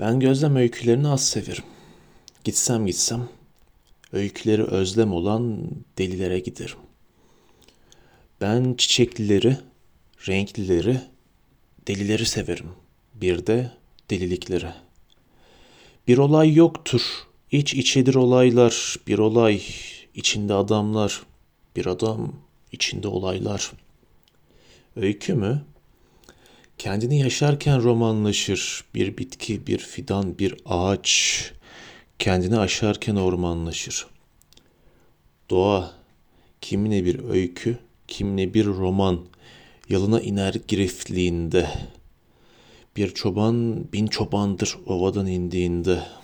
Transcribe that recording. Ben gözlem öykülerini az severim. Gitsem öyküleri özlem olan delilere giderim. Ben çiçeklileri, renklileri, delileri severim. Bir de delilikleri. Bir olay yoktur, iç içedir olaylar. Bir olay, içinde adamlar. Bir adam, içinde olaylar. Öykü mü? Kendini yaşarken romanlaşır. Bir bitki, bir fidan, bir ağaç. Kendini aşarken ormanlaşır. Doğa, kimine bir öykü, kimine bir roman. Yalına iner giriftliğinde. Bir çoban bin çobandır ovadan indiğinde.